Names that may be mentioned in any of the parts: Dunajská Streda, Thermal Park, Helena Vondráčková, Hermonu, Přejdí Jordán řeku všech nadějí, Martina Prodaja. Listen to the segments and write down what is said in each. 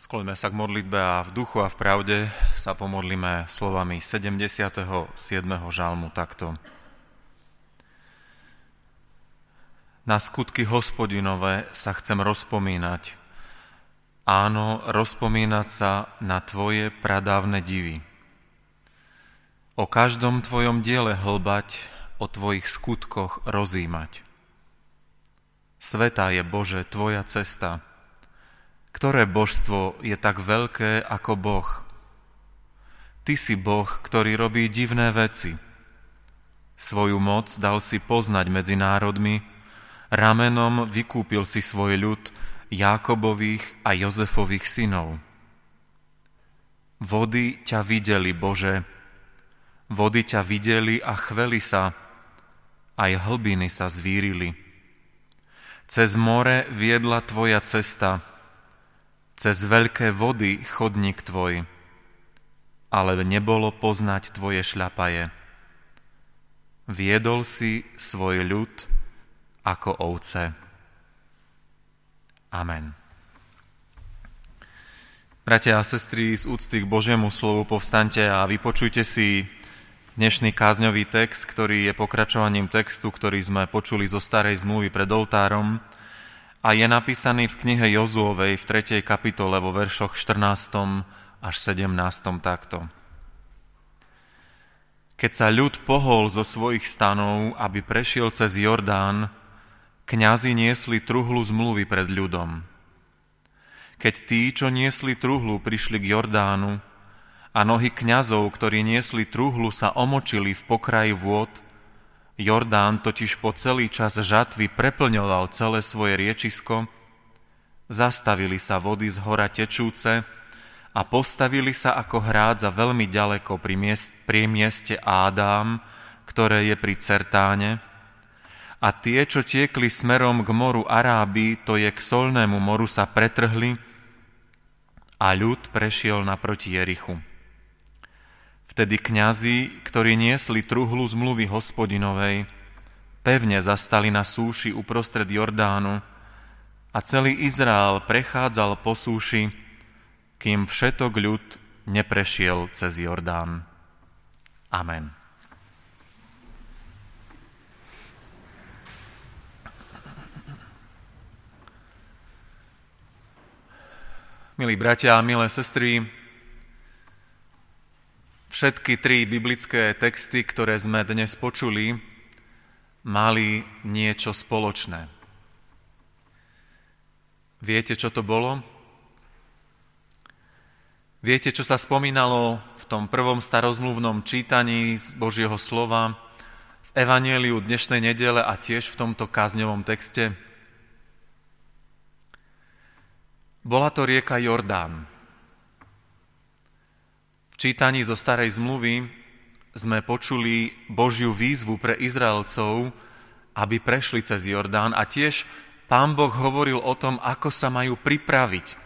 Skloňme sa k modlitbe a v duchu a v pravde sa pomodlíme slovami 77. žalmu takto. Na skutky Hospodinové sa chcem rozpomínať. Áno, rozpomínať sa na tvoje pradávne divy. O každom tvojom diele hlbať, o tvojich skutkoch rozímať. Svätá je, Bože, tvoja cesta. Ktoré božstvo je tak veľké ako Boh? Ty si Boh, ktorý robí divné veci. Svoju moc dal si poznať medzi národmi, ramenom vykúpil si svoj ľud, Jákobových a Jozefových synov. Vody ťa videli, Bože, vody ťa videli a chveli sa, aj hlbiny sa zvírili. Cez more viedla tvoja cesta, cez veľké vody chodník tvoj, ale nebolo poznať tvoje šľapaje. Viedol si svoj ľud ako ovce. Amen. Bratia a sestry, z úcty k Božiemu slovu povstaňte a vypočujte si dnešný kázňový text, ktorý je pokračovaním textu, ktorý sme počuli zo starej zmluvy pred oltárom, a je napísaný v knihe Jozuovej v 3. kapitole vo veršoch 14. až 17. takto. Keď sa ľud pohol zo svojich stanov, aby prešiel cez Jordán, kňazi niesli truhlu zmluvy pred ľudom. Keď tí, čo niesli truhlu, prišli k Jordánu a nohy kňazov, ktorí niesli truhlu, sa omočili v pokraji vôd, Jordán totiž po celý čas žatvy preplňoval celé svoje riečisko, zastavili sa vody z hora tečúce a postavili sa ako hrádza veľmi ďaleko pri mieste Ádám, ktoré je pri Certáne, a tie, čo tiekli smerom k moru Aráby, to je k Solnému moru, sa pretrhli a ľud prešiel naproti Jerichu. Vtedy kňazi, ktorí niesli truhlu zmluvy Hospodinovej, pevne zastali na súši uprostred Jordánu a celý Izrael prechádzal po súši, kým všetok ľud neprešiel cez Jordán. Amen. Milí bratia a milé sestry, všetky tri biblické texty, ktoré sme dnes počuli, mali niečo spoločné. Viete, čo to bolo? Viete, čo sa spomínalo v tom prvom starozmluvnom čítaní z Božieho slova, v evanjeliu dnešnej nedele a tiež v tomto kázňovom texte? Bola to rieka Jordán. V čítaní zo starej zmluvy sme počuli Božiu výzvu pre Izraelcov, aby prešli cez Jordán, a tiež Pán Boh hovoril o tom, ako sa majú pripraviť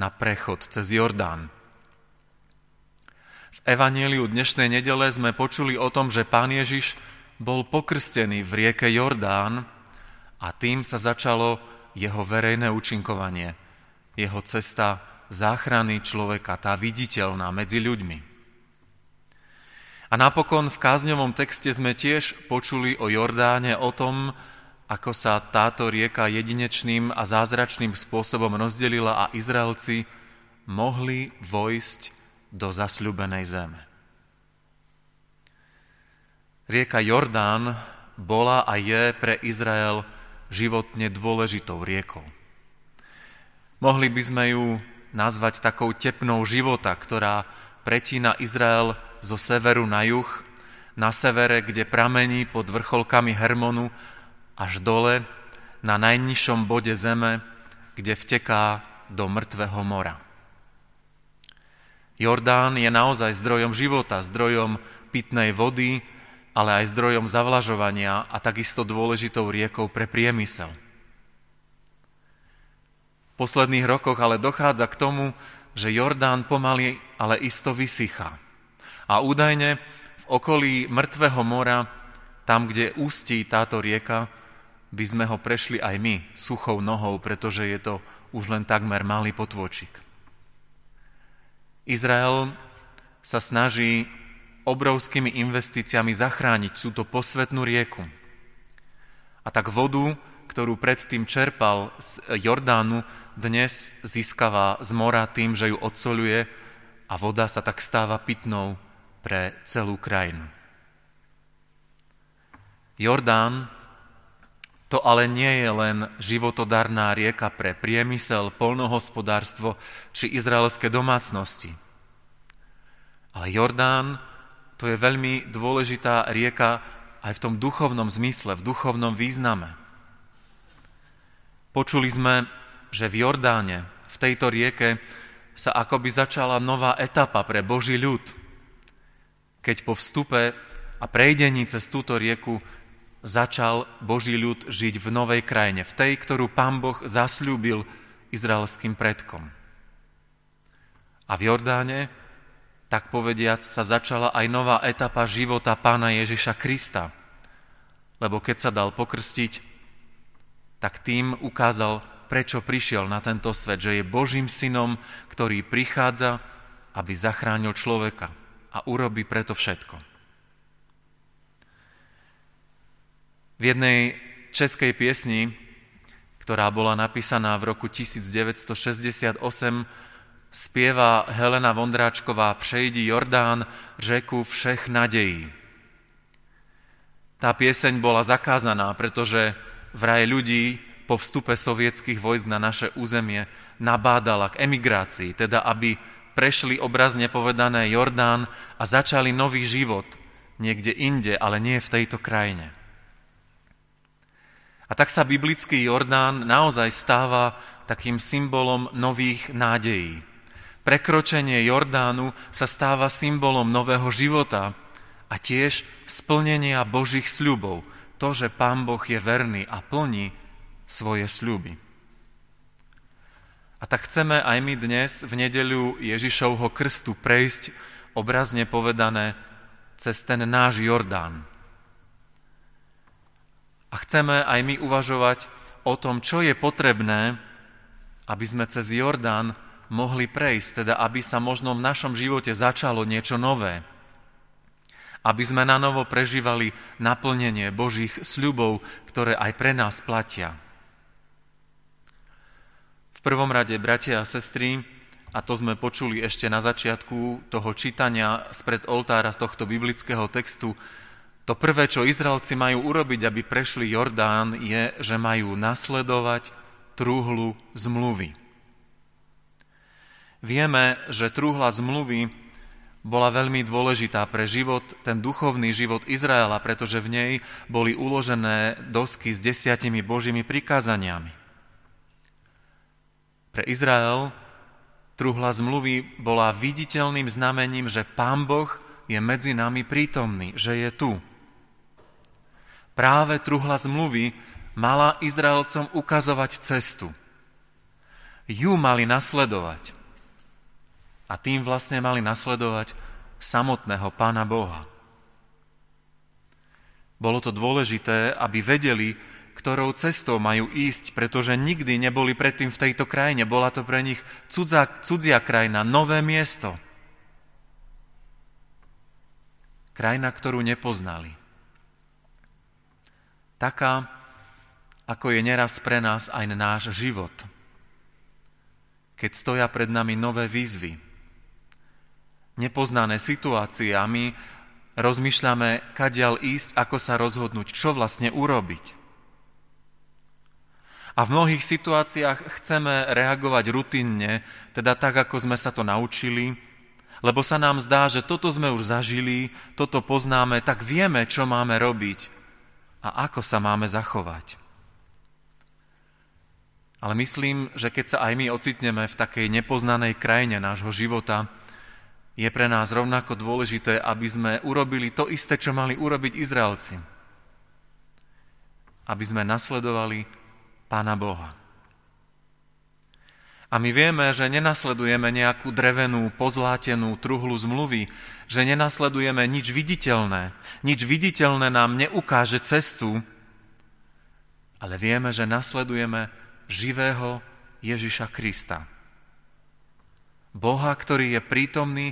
na prechod cez Jordán. V evanjeliu dnešnej nedele sme počuli o tom, že Pán Ježiš bol pokrstený v rieke Jordán a tým sa začalo jeho verejné účinkovanie, jeho cesta záchrany človeka, tá viditeľná medzi ľuďmi. A napokon v kázňovom texte sme tiež počuli o Jordáne, o tom, ako sa táto rieka jedinečným a zázračným spôsobom rozdelila a Izraelci mohli vojsť do zasľúbenej zeme. Rieka Jordán bola a je pre Izrael životne dôležitou riekou. Mohli by sme ju nazvať takou tepnou života, ktorá pretína Izrael zo severu na juh, na severe, kde pramení pod vrcholkami Hermonu, až dole, na najnižšom bode zeme, kde vteká do mŕtvého mora. Jordán je naozaj zdrojom života, zdrojom pitnej vody, ale aj zdrojom zavlažovania a takisto dôležitou riekou pre priemysel. V posledných rokoch ale dochádza k tomu, že Jordán pomaly, ale isto vysychá. A údajne v okolí mŕtvého mora, tam, kde ústí táto rieka, by sme ho prešli aj my suchou nohou, pretože je to už len takmer malý potôčik. Izrael sa snaží obrovskými investíciami zachrániť túto posvätnú rieku. A tak vodu, ktorú predtým čerpal z Jordánu, dnes získava z mora tým, že ju odsoľuje a voda sa tak stáva pitnou pre celú krajinu. Jordán to ale nie je len životodarná rieka pre priemysel, poľnohospodárstvo či izraelské domácnosti. Ale Jordán to je veľmi dôležitá rieka aj v tom duchovnom zmysle, v duchovnom význame. Počuli sme, že v Jordáne, v tejto rieke, sa akoby začala nová etapa pre Boží ľud, keď po vstupe a prejdení cez túto rieku začal Boží ľud žiť v novej krajine, v tej, ktorú Pán Boh zasľúbil izraelským predkom. A v Jordáne, tak povediac, sa začala aj nová etapa života Pána Ježiša Krista. Lebo keď sa dal pokrstiť, tak tým ukázal, prečo prišiel na tento svet, že je Božím synom, ktorý prichádza, aby zachránil človeka a urobí preto všetko. V jednej českej piesni, ktorá bola napísaná v roku 1968, spieva Helena Vondráčková Přejdí Jordán řeku všech nadějí. Tá pieseň bola zakázaná, pretože vraj ľudí po vstupe sovietských vojsk na naše územie nabádala k emigrácii, teda aby prešli obrazne povedané Jordán a začali nový život niekde inde, ale nie v tejto krajine. A tak sa biblický Jordán naozaj stáva takým symbolom nových nádejí. Prekročenie Jordánu sa stáva symbolom nového života a tiež splnenia Božích sľubov. To, že Pán Boh je verný a plní svoje sľuby. A tak chceme aj my dnes v nedeľu Ježišovho krstu prejsť, obrazne povedané, cez ten náš Jordán. A chceme aj my uvažovať o tom, čo je potrebné, aby sme cez Jordán mohli prejsť, teda aby sa možno v našom živote začalo niečo nové. Aby sme na novo prežívali naplnenie Božích sľubov, ktoré aj pre nás platia. V prvom rade, bratia a sestry, a to sme počuli ešte na začiatku toho čítania spred oltára z tohto biblického textu, to prvé, čo Izraelci majú urobiť, aby prešli Jordán, je, že majú nasledovať trúhlu zmluvy. Vieme, že trúhla zmluvy bola veľmi dôležitá pre život, ten duchovný život Izraela, pretože v nej boli uložené dosky s 10 Božími prikázaniami. Pre Izrael trúhla zmluvy bola viditeľným znamením, že Pán Boh je medzi nami prítomný, že je tu. Práve truhla zmluvy mala Izraelcom ukazovať cestu. Ju mali nasledovať. A tým vlastne mali nasledovať samotného Pána Boha. Bolo to dôležité, aby vedeli, ktorou cestou majú ísť, pretože nikdy neboli predtým v tejto krajine. Bola to pre nich cudzia krajina, nové miesto. Krajina, ktorú nepoznali. Taká, ako je neraz pre nás aj náš život. Keď stoja pred nami nové výzvy, nepoznané situácie a my rozmýšľame, kadiaľ ísť, ako sa rozhodnúť, čo vlastne urobiť. A v mnohých situáciách chceme reagovať rutinne, teda tak, ako sme sa to naučili, lebo sa nám zdá, že toto sme už zažili, toto poznáme, tak vieme, čo máme robiť a ako sa máme zachovať. Ale myslím, že keď sa aj my ocitneme v takej nepoznanej krajine nášho života, je pre nás rovnako dôležité, aby sme urobili to isté, čo mali urobiť Izraelci. Aby sme nasledovali Pána Boha. A my vieme, že nenasledujeme nejakú drevenú, pozlátenú truhlu zmluvy, že nenasledujeme nič viditeľné. Nič viditeľné nám neukáže cestu, ale vieme, že nasledujeme živého Ježiša Krista. Boha, ktorý je prítomný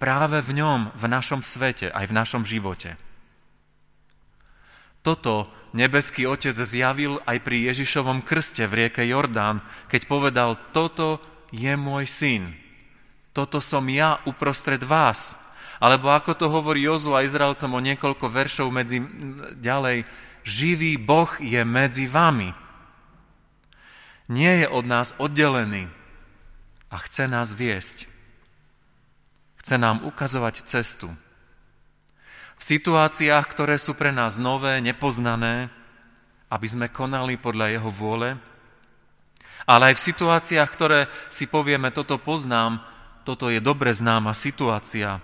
práve v ňom, v našom svete, aj v našom živote. Toto nebeský Otec zjavil aj pri Ježišovom krste v rieke Jordán, keď povedal, toto je môj syn, toto som ja uprostred vás. Alebo ako to hovorí Jozua Izraelcom o niekoľko veršov ďalej, živý Boh je medzi vami. Nie je od nás oddelený a chce nás viesť. Chce nám ukazovať cestu. V situáciách, ktoré sú pre nás nové, nepoznané, aby sme konali podľa jeho vôle, ale aj v situáciách, ktoré si povieme, toto poznám, toto je dobre známa situácia,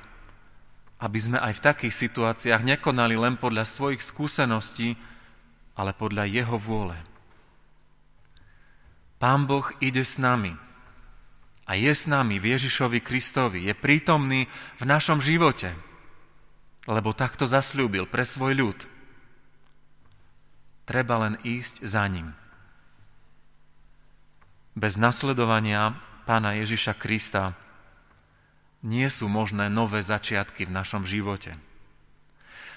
aby sme aj v takých situáciách nekonali len podľa svojich skúseností, ale podľa jeho vôle. Pán Boh ide s nami a je s nami v Ježišovi Kristovi, je prítomný v našom živote, lebo takto zasľúbil pre svoj ľud. Treba len ísť za ním. Bez nasledovania Pána Ježiša Krista nie sú možné nové začiatky v našom živote.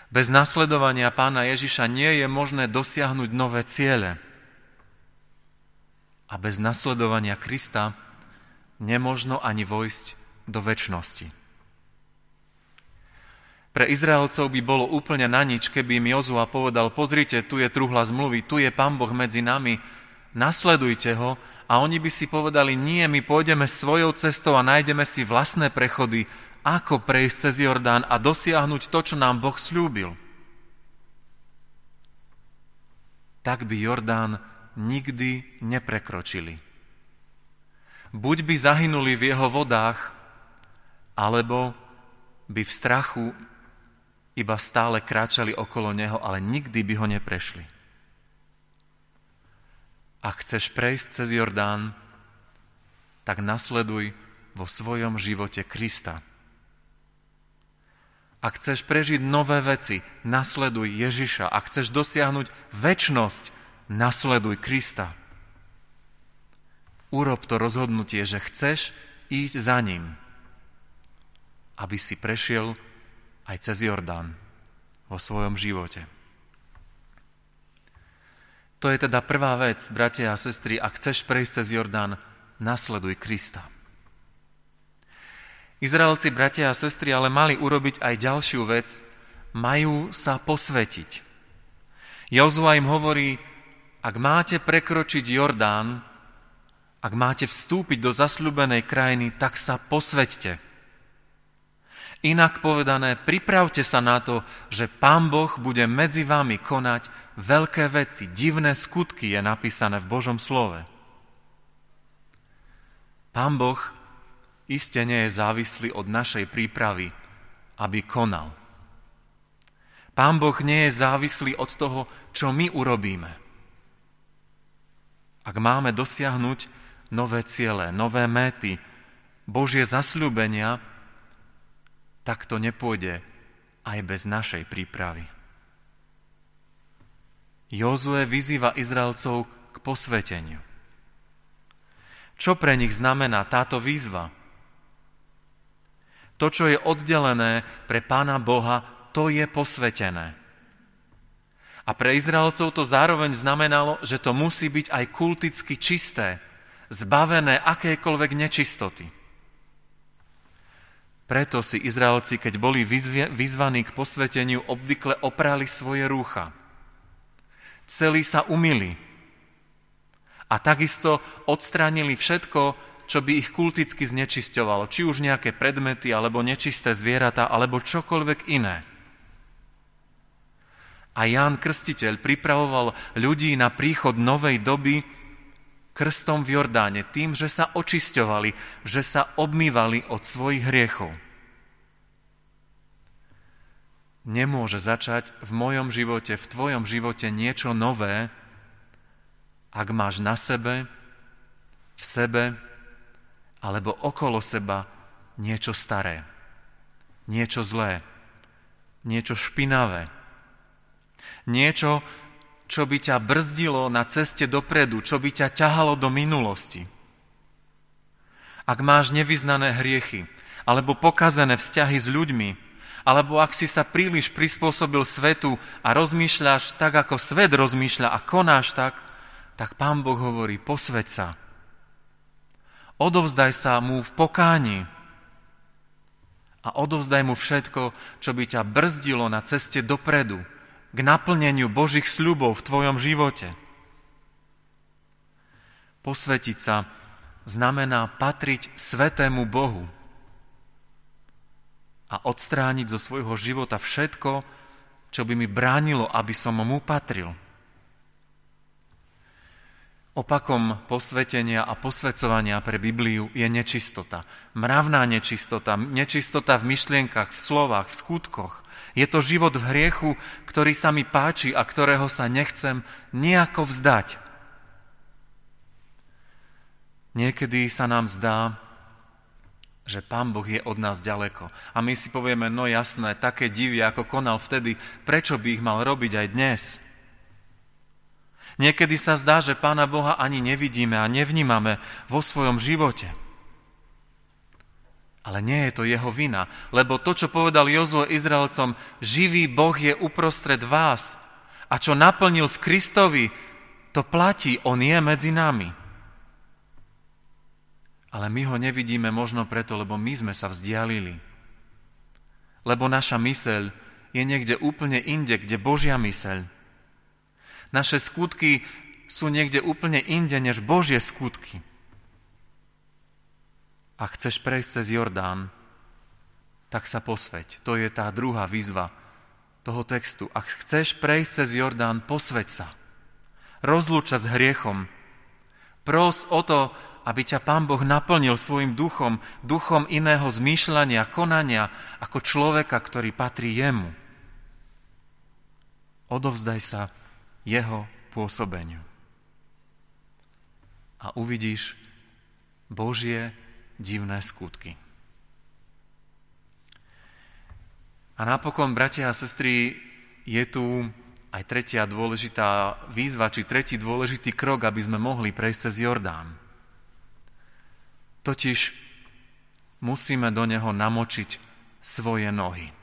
Bez nasledovania Pána Ježiša nie je možné dosiahnuť nové ciele. A bez nasledovania Krista nemožno ani vojsť do večnosti. Pre Izraelcov by bolo úplne na nič, keby im Jozua povedal, pozrite, tu je truhla zmluvy, tu je Pán Boh medzi nami, nasledujte ho, a oni by si povedali, nie, my pôjdeme svojou cestou a nájdeme si vlastné prechody, ako prejsť cez Jordán a dosiahnuť to, čo nám Boh sľúbil. Tak by Jordán nikdy neprekročili. Buď by zahynuli v jeho vodách, alebo by v strachu iba stále kráčali okolo neho, ale nikdy by ho neprešli. Ak chceš prejsť cez Jordán, tak nasleduj vo svojom živote Krista. Ak chceš prežiť nové veci, nasleduj Ježiša. Ak chceš dosiahnuť večnosť, nasleduj Krista. Urob to rozhodnutie, že chceš ísť za ním, aby si prešiel aj cez Jordán vo svojom živote. To je teda prvá vec, bratia a sestry, ak chceš prejsť cez Jordán, nasleduj Krista. Izraelci, bratia a sestry, ale mali urobiť aj ďalšiu vec, majú sa posvetiť. Jozua im hovorí, ak máte prekročiť Jordán, ak máte vstúpiť do zasľúbenej krajiny, tak sa posveťte. Inak povedané, pripravte sa na to, že Pán Boh bude medzi vami konať veľké veci, divné skutky je napísané v Božom slove. Pán Boh iste nie je závislý od našej prípravy, aby konal. Pán Boh nie je závislý od toho, čo my urobíme. Ak máme dosiahnuť nové ciele, nové méty, Božie zasľúbenia, tak to nepôjde aj bez našej prípravy. Jozue vyzýva Izraelcov k posveteniu. Čo pre nich znamená táto výzva? To, čo je oddelené pre Pána Boha, to je posvetené. A pre Izraelcov to zároveň znamenalo, že to musí byť aj kulticky čisté, zbavené akejkoľvek nečistoty. Preto si Izraelci, keď boli vyzvaní k posveteniu, obvykle oprali svoje rúcha. Celí sa umyli. A takisto odstránili všetko, čo by ich kulticky znečisťovalo. Či už nejaké predmety, alebo nečisté zvieratá, alebo čokoľvek iné. A Ján Krstiteľ pripravoval ľudí na príchod novej doby krstom v Jordáne, tým, že sa očisťovali, že sa obmývali od svojich hriechov. Nemôže začať v mojom živote, v tvojom živote niečo nové, ak máš na sebe, v sebe alebo okolo seba niečo staré, niečo zlé, niečo špinavé, niečo, čo by ťa brzdilo na ceste dopredu, čo by ťa ťahalo do minulosti. Ak máš nevyznané hriechy, alebo pokazené vzťahy s ľuďmi, alebo ak si sa príliš prispôsobil svetu a rozmýšľaš tak, ako svet rozmýšľa a konáš tak, tak Pán Boh hovorí, posväť sa. Odovzdaj sa mu v pokáni a odovzdaj mu všetko, čo by ťa brzdilo na ceste dopredu, k naplneniu Božích sľubov v tvojom živote. Posvetiť sa znamená patriť Svätému Bohu a odstrániť zo svojho života všetko, čo by mi bránilo, aby som mu patril. Opakom posvetenia a posvecovania pre Bibliu je nečistota. Mravná nečistota, nečistota v myšlienkach, v slovách, v skutkoch. Je to život v hriechu, ktorý sa mi páči a ktorého sa nechcem nejako vzdať. Niekedy sa nám zdá, že Pán Boh je od nás ďaleko. A my si povieme, no jasné, také divy, ako konal vtedy, prečo by ich mal robiť aj dnes? Niekedy sa zdá, že Pána Boha ani nevidíme a nevnímame vo svojom živote. Ale nie je to jeho vina, lebo to, čo povedal Jozue Izraelcom, živý Boh je uprostred vás a čo naplnil v Kristovi, to platí, on je medzi nami. Ale my ho nevidíme možno preto, lebo my sme sa vzdialili. Lebo naša myseľ je niekde úplne inde, kde Božia myseľ. Naše skutky sú niekde úplne inde než Božie skutky. Ak chceš prejsť cez Jordán, tak sa posveť. To je tá druhá výzva toho textu. Ak chceš prejsť cez Jordán, posveť sa. Rozlúč sa s hriechom. Pros o to, aby ťa Pán Boh naplnil svojim duchom, duchom iného zmýšľania, konania, ako človeka, ktorý patrí jemu. Odovzdaj sa jeho pôsobeniu. A uvidíš Božie divné skutky. A napokon, bratia a sestry, je tu aj tretia dôležitá výzva, či tretí dôležitý krok, aby sme mohli prejsť cez Jordán. Totiž musíme do neho namočiť svoje nohy.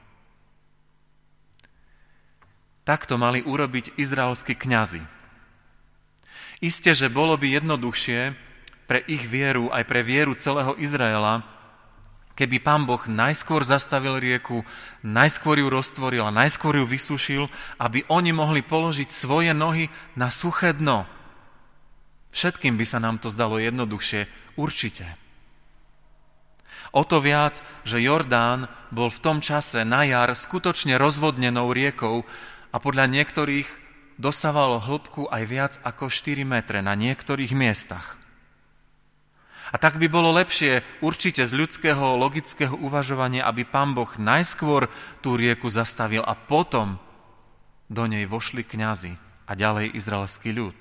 Takto mali urobiť izraelskí kňazi. Isté, že bolo by jednoduchšie pre ich vieru, aj pre vieru celého Izraela, keby Pán Boh najskôr zastavil rieku, najskôr ju roztvoril a najskôr ju vysušil, aby oni mohli položiť svoje nohy na suché dno. Všetkým by sa nám to zdalo jednoduchšie, určite. O to viac, že Jordán bol v tom čase na jar skutočne rozvodnenou riekou, a podľa niektorých dosávalo hĺbku aj viac ako 4 metre na niektorých miestach. A tak by bolo lepšie určite z ľudského logického uvažovania, aby Pán Boh najskôr tú rieku zastavil a potom do nej vošli kňazi a ďalej izraelský ľud.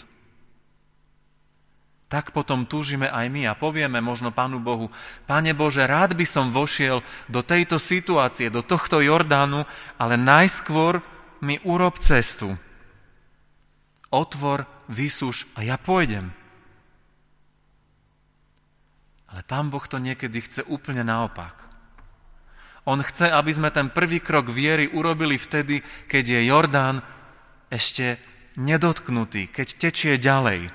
Tak potom túžime aj my a povieme možno Pánu Bohu, Pane Bože, rád by som vošiel do tejto situácie, do tohto Jordánu, ale najskôr mi urob cestu. Otvor, vysúš a ja pôjdem. Ale Pán Boh to niekedy chce úplne naopak. On chce, aby sme ten prvý krok viery urobili vtedy, keď je Jordán ešte nedotknutý, keď tečie ďalej.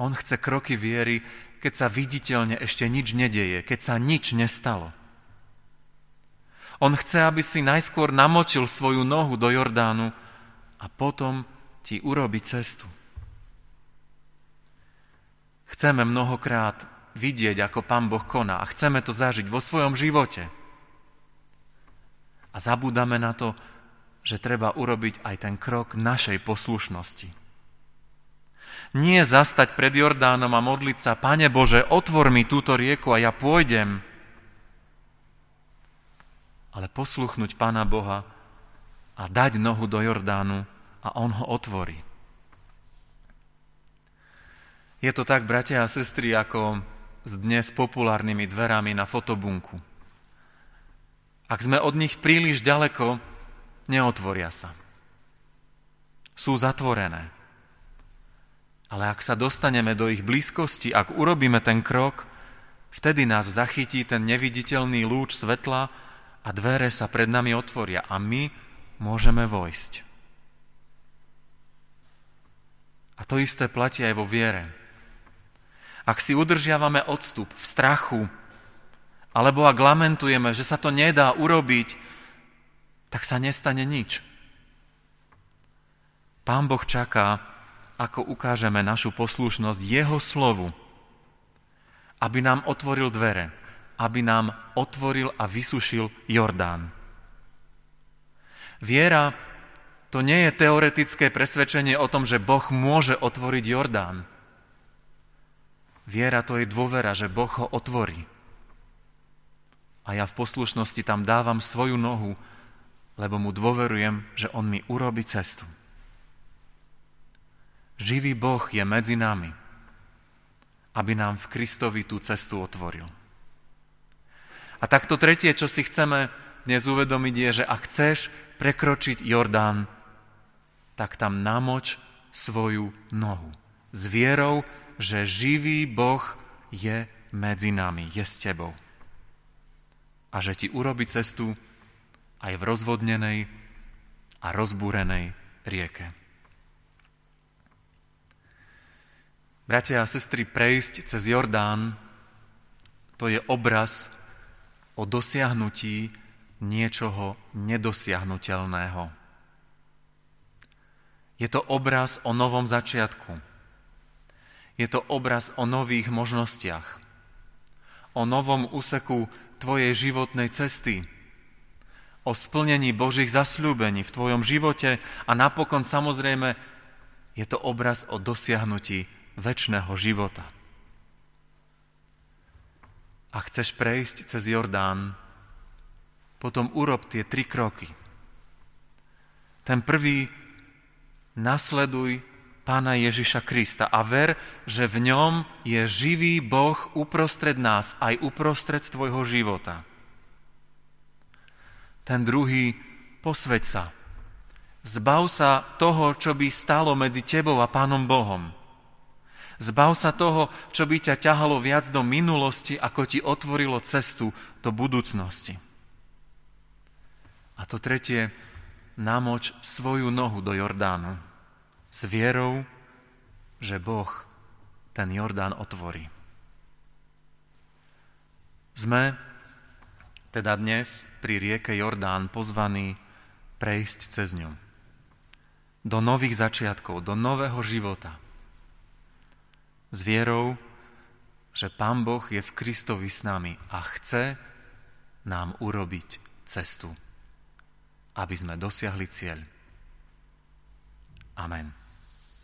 On chce kroky viery, keď sa viditeľne ešte nič nedeje, keď sa nič nestalo. On chce, aby si najskôr namočil svoju nohu do Jordánu a potom ti urobí cestu. Chceme mnohokrát vidieť, ako Pán Boh koná a chceme to zažiť vo svojom živote. A zabúdame na to, že treba urobiť aj ten krok našej poslušnosti. Nie zastať pred Jordánom a modliť sa, Pane Bože, otvor mi túto rieku a ja pôjdem, ale posluchnúť Pána Boha a dať nohu do Jordánu a on ho otvorí. Je to tak, bratia a sestry, ako s dnes populárnymi dverami na fotobunku. Ak sme od nich príliš ďaleko, neotvoria sa. Sú zatvorené. Ale ak sa dostaneme do ich blízkosti, ak urobíme ten krok, vtedy nás zachytí ten neviditeľný lúč svetla a dvere sa pred nami otvoria a my môžeme vojsť. A to isté platí aj vo viere. Ak si udržiavame odstup v strachu, alebo ak lamentujeme, že sa to nedá urobiť, tak sa nestane nič. Pán Boh čaká, ako ukážeme našu poslušnosť jeho slovu, aby nám otvoril dvere, aby nám otvoril a vysušil Jordán. Viera to nie je teoretické presvedčenie o tom, že Boh môže otvoriť Jordán. Viera to je dôvera, že Boh ho otvorí. A ja v poslušnosti tam dávam svoju nohu, lebo mu dôverujem, že on mi urobí cestu. Živý Boh je medzi nami, aby nám v Kristovi tú cestu otvoril. A takto tretie, čo si chceme dnes uvedomiť, je, že ak chceš prekročiť Jordán, tak tam namoč svoju nohu. S vierou, že živý Boh je medzi nami, je s tebou. A že ti urobí cestu aj v rozvodnenej a rozbúrenej rieke. Bratia a sestry, prejsť cez Jordán, to je obraz o dosiahnutí niečoho nedosiahnuteľného. Je to obraz o novom začiatku. Je to obraz o nových možnostiach. O novom úseku tvojej životnej cesty. O splnení Božích zasľúbení v tvojom živote a napokon samozrejme je to obraz o dosiahnutí večného života. Ak chceš prejsť cez Jordán, potom urob tie 3 kroky. Ten prvý, nasleduj Pána Ježiša Krista a ver, že v ňom je živý Boh uprostred nás, aj uprostred tvojho života. Ten druhý, posväť sa. Zbav sa toho, čo by stálo medzi tebou a Pánom Bohom. Zbav sa toho, čo by ťa ťahalo viac do minulosti, ako ti otvorilo cestu do budúcnosti. A to tretie, namoč svoju nohu do Jordánu s vierou, že Boh ten Jordán otvorí. Sme teda dnes pri rieke Jordán pozvaní prejsť cez ňu. Do nových začiatkov, do nového života. S vierou, že Pán Boh je v Kristovi s nami a chce nám urobiť cestu, aby sme dosiahli cieľ. Amen.